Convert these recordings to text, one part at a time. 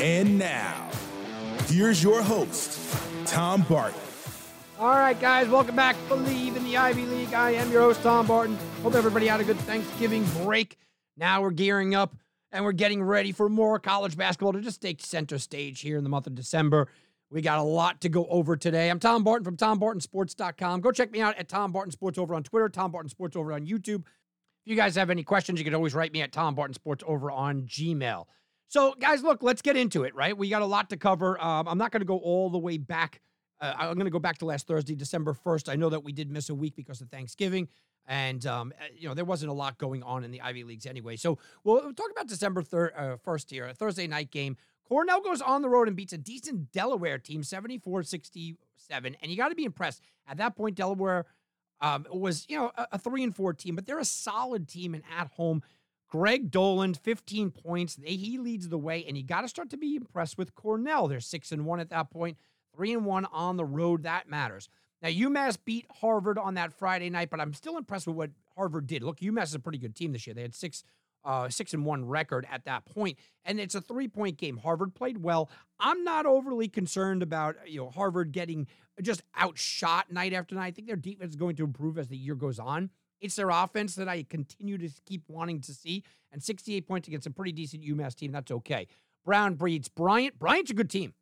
And now, here's your host, Tom Barton. All right, guys, welcome back to Believe in the Ivy League. I am your host, Tom Barton. Hope everybody had a good Thanksgiving break. Now we're gearing up and we're getting ready for more college basketball to just take center stage here in the month of December. We got a lot to go over today. I'm Tom Barton from TomBartonSports.com. Go check me out at Tom Barton Sports over on Twitter, Tom Barton Sports over on YouTube. If you guys have any questions, you can always write me at Tom Barton Sports over on Gmail. So, guys, look, let's get into it, right? We got a lot to cover. I'm not going to go all the way back. I'm going to go back to last Thursday, December 1st. I know that we did miss a week because of Thanksgiving, and, there wasn't a lot going on in the Ivy Leagues anyway. So we'll talk about December 1st here, a Thursday night game. Cornell goes on the road and beats a decent Delaware team, 74-67, and you got to be impressed. At that point, Delaware was, a 3-4 team, but they're a solid team, and at home, Greg Dolan, 15 points. He leads the way, and you got to start to be impressed with Cornell. They're 6-1 at that point, 3-1 on the road. That matters. Now, UMass beat Harvard on that Friday night, but I'm still impressed with what Harvard did. Look, UMass is a pretty good team this year. They had 6-1 record at that point, and it's a 3-point game. Harvard played well. I'm not overly concerned about Harvard getting just outshot night after night. I think their defense is going to improve as the year goes on. It's their offense that I continue to keep wanting to see. And 68 points against a pretty decent UMass team. That's okay. Brown breeds Bryant. Bryant's a good team.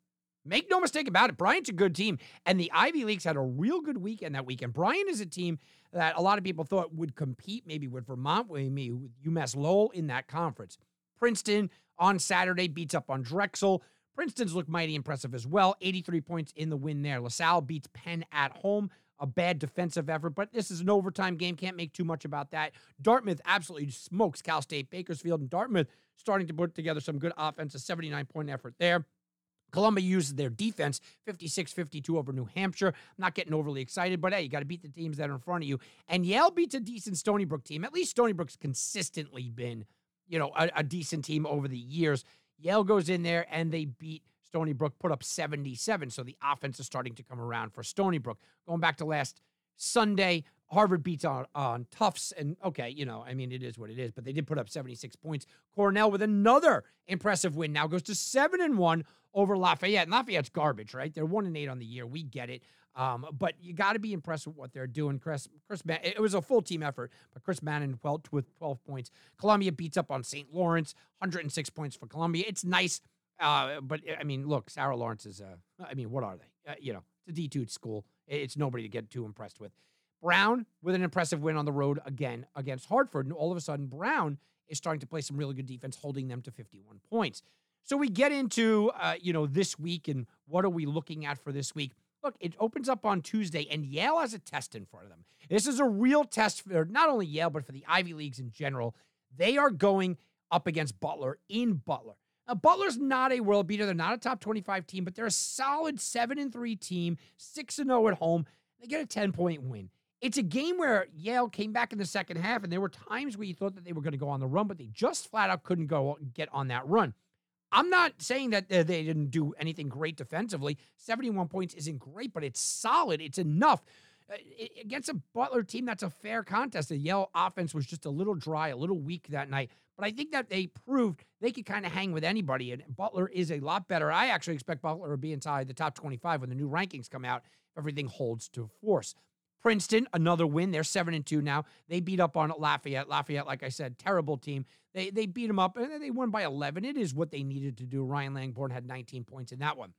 Make no mistake about it. Bryant's a good team. And the Ivy Leagues had a real good weekend that weekend. Bryant is a team that a lot of people thought would compete maybe with Vermont, maybe with UMass Lowell in that conference. Princeton on Saturday beats up on Drexel. Princeton's looked mighty impressive as well. 83 points in the win there. LaSalle beats Penn at home. A bad defensive effort, but this is an overtime game. Can't make too much about that. Dartmouth absolutely smokes Cal State Bakersfield, and Dartmouth starting to put together some good offense, a 79-point effort there. Columbia uses their defense, 56-52 over New Hampshire. I'm not getting overly excited, but hey, you got to beat the teams that are in front of you. And Yale beats a decent Stony Brook team. At least Stony Brook's consistently been, a decent team over the years. Yale goes in there, and they beat Stony Brook, put up 77, so the offense is starting to come around for Stony Brook. Going back to last Sunday, Harvard beats on Tufts, and okay, it is what it is, but they did put up 76 points. Cornell with another impressive win now goes to 7-1 over Lafayette, and Lafayette's garbage, right? They're 1-8 on the year. We get it, but you got to be impressed with what they're doing. It was a full team effort, but Chris Mannon Welt with 12 points. Columbia beats up on St. Lawrence, 106 points for Columbia. It's nice. Look, Sarah Lawrence is, what are they? It's a D2 school. It's nobody to get too impressed with. Brown with an impressive win on the road again against Hartford. And all of a sudden, Brown is starting to play some really good defense, holding them to 51 points. So we get into, this week and what are we looking at for this week? Look, it opens up on Tuesday, and Yale has a test in front of them. This is a real test for not only Yale, but for the Ivy Leagues in general. They are going up against Butler in Butler. Now, Butler's not a world beater. They're not a top 25 team, but they're a solid 7-3 team, 6-0 at home. They get a 10-point win. It's a game where Yale came back in the second half, and there were times where you thought that they were going to go on the run, but they just flat out couldn't get on that run. I'm not saying that they didn't do anything great defensively. 71 points isn't great, but it's solid. It's enough. Against a Butler team, that's a fair contest. The Yale offense was just a little dry, a little weak that night. But I think that they proved they could kind of hang with anybody, and Butler is a lot better. I actually expect Butler to be inside the top 25 when the new rankings come out. Everything holds to force. Princeton, another win. They're 7-2 now. They beat up on Lafayette. Lafayette, like I said, terrible team. They beat them up, and they won by 11. It is what they needed to do. Ryan Langborn had 19 points in that one.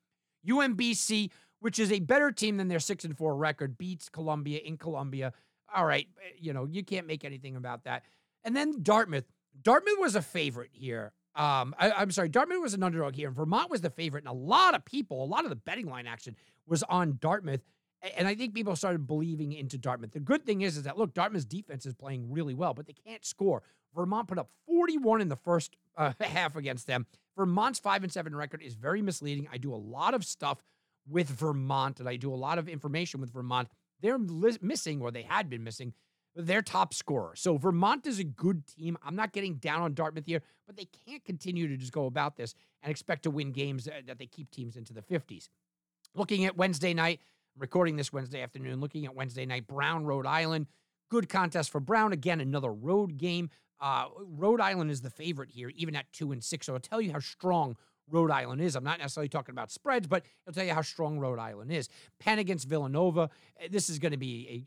UMBC, which is a better team than their 6-4 record, beats Columbia in Columbia. All right, you can't make anything about that. And then Dartmouth. Dartmouth was a favorite here. Dartmouth was an underdog here. Vermont was the favorite, and a lot of the betting line action was on Dartmouth, and I think people started believing into Dartmouth. The good thing is that, look, Dartmouth's defense is playing really well, but they can't score. Vermont put up 41 in the first half against them, Vermont's 5-7 record is very misleading. I do a lot of stuff with Vermont, and I do a lot of information with Vermont. They're missing, or they had been missing, their top scorer. So Vermont is a good team. I'm not getting down on Dartmouth here, but they can't continue to just go about this and expect to win games that they keep teams into the 50s. Looking at Wednesday night, I'm recording this Wednesday afternoon, looking at Wednesday night, Brown, Rhode Island. Good contest for Brown. Again, another road game. Rhode Island is the favorite here, even at 2-6. So I'll tell you how strong Rhode Island is. I'm not necessarily talking about spreads, but I'll tell you how strong Rhode Island is. Penn against Villanova. This is going to be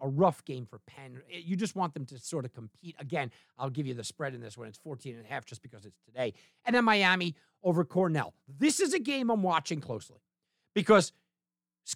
a rough game for Penn. You just want them to sort of compete. Again, I'll give you the spread in this one. It's 14.5 just because it's today. And then Miami over Cornell. This is a game I'm watching closely because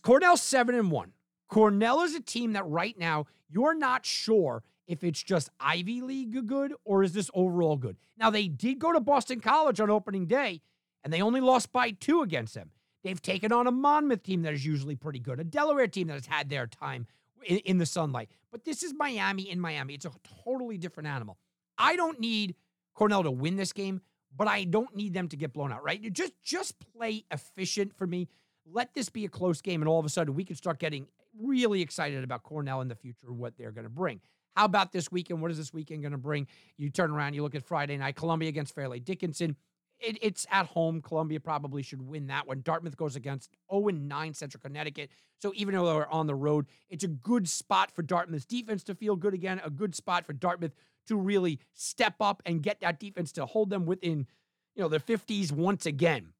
Cornell's 7-1. Cornell is a team that right now you're not sure if it's just Ivy League good or is this overall good. Now, they did go to Boston College on opening day, and they only lost by 2 against them. They've taken on a Monmouth team that is usually pretty good, a Delaware team that has had their time in the sunlight. But this is Miami in Miami. It's a totally different animal. I don't need Cornell to win this game, but I don't need them to get blown out, right? Just play efficient for me. Let this be a close game, and all of a sudden we can start getting really excited about Cornell in the future, what they're going to bring. How about this weekend? What is this weekend going to bring? You turn around, you look at Friday night, Columbia against Fairleigh Dickinson. It's at home. Columbia probably should win that one. Dartmouth goes against 0-9 Central Connecticut. So even though they're on the road, it's a good spot for Dartmouth's defense to feel good again, a good spot for Dartmouth to really step up and get that defense to hold them within, the 50s once again.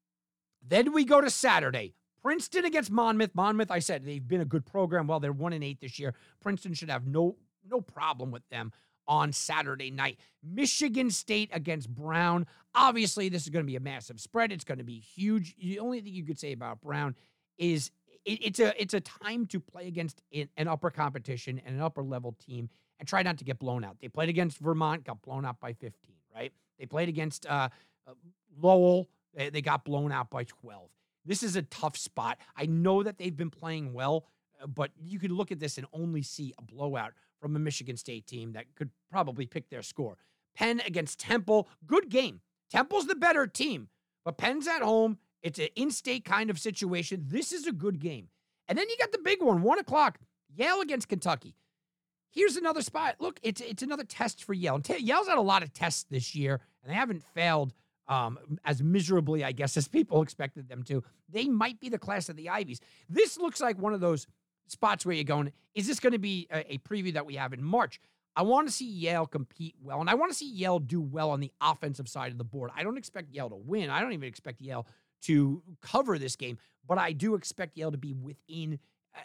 Then we go to Saturday. Princeton against Monmouth. Monmouth, I said, they've been a good program. Well, they're 1-8 this year. Princeton should have no problem with them on Saturday night. Michigan State against Brown. Obviously, this is going to be a massive spread. It's going to be huge. The only thing you could say about Brown is it's a time to play against an upper competition and an upper-level team and try not to get blown out. They played against Vermont, got blown out by 15, right? They played against Lowell. They got blown out by 12. This is a tough spot. I know that they've been playing well, but you could look at this and only see a blowout from a Michigan State team that could probably pick their score. Penn against Temple, good game. Temple's the better team, but Penn's at home. It's an in-state kind of situation. This is a good game. And then you got the big one, 1:00, Yale against Kentucky. Here's another spot. Look, it's another test for Yale. And Yale's had a lot of tests this year, and they haven't failed as miserably, I guess, as people expected them to. They might be the class of the Ivies. This looks like one of those spots where you're going, is this going to be a preview that we have in March? I want to see Yale compete well, and I want to see Yale do well on the offensive side of the board. I don't expect Yale to win. I don't even expect Yale to cover this game, but I do expect Yale to be within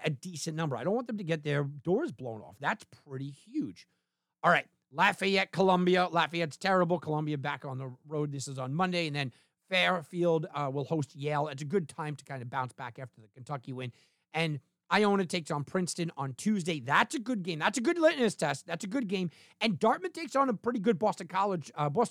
a decent number. I don't want them to get their doors blown off. That's pretty huge. All right. Lafayette, Columbia. Lafayette's terrible. Columbia back on the road. This is on Monday. And then Fairfield will host Yale. It's a good time to kind of bounce back after the Kentucky win. And Iona takes on Princeton on Tuesday. That's a good game. That's a good litmus test. That's a good game. And Dartmouth takes on a pretty good Boston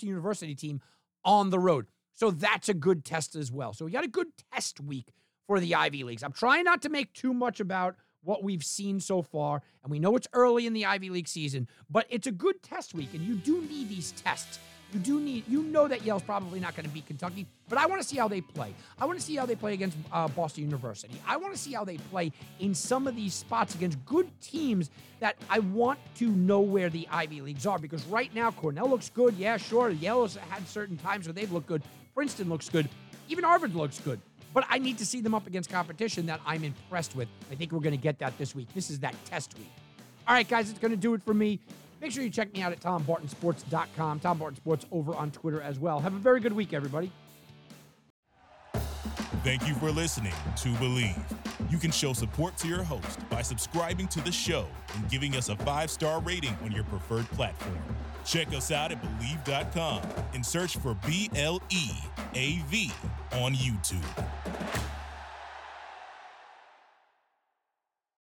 University team on the road. So that's a good test as well. So we got a good test week for the Ivy Leagues. I'm trying not to make too much about what we've seen so far, and we know it's early in the Ivy League season, but it's a good test week, and you do need these tests. You do need, that Yale's probably not going to beat Kentucky, but I want to see how they play. I want to see how they play against Boston University. I want to see how they play in some of these spots against good teams that I want to know where the Ivy Leagues are, because right now, Cornell looks good. Yeah, sure, Yale's had certain times where they've looked good. Princeton looks good. Even Harvard looks good. But I need to see them up against competition that I'm impressed with. I think we're going to get that this week. This is that test week. All right, guys, it's going to do it for me. Make sure you check me out at TomBartonSports.com. Tom Barton Sports over on Twitter as well. Have a very good week, everybody. Thank you for listening to Believe. You can show support to your host by subscribing to the show and giving us a 5-star rating on your preferred platform. Check us out at Believe.com and search for BLEAV on YouTube.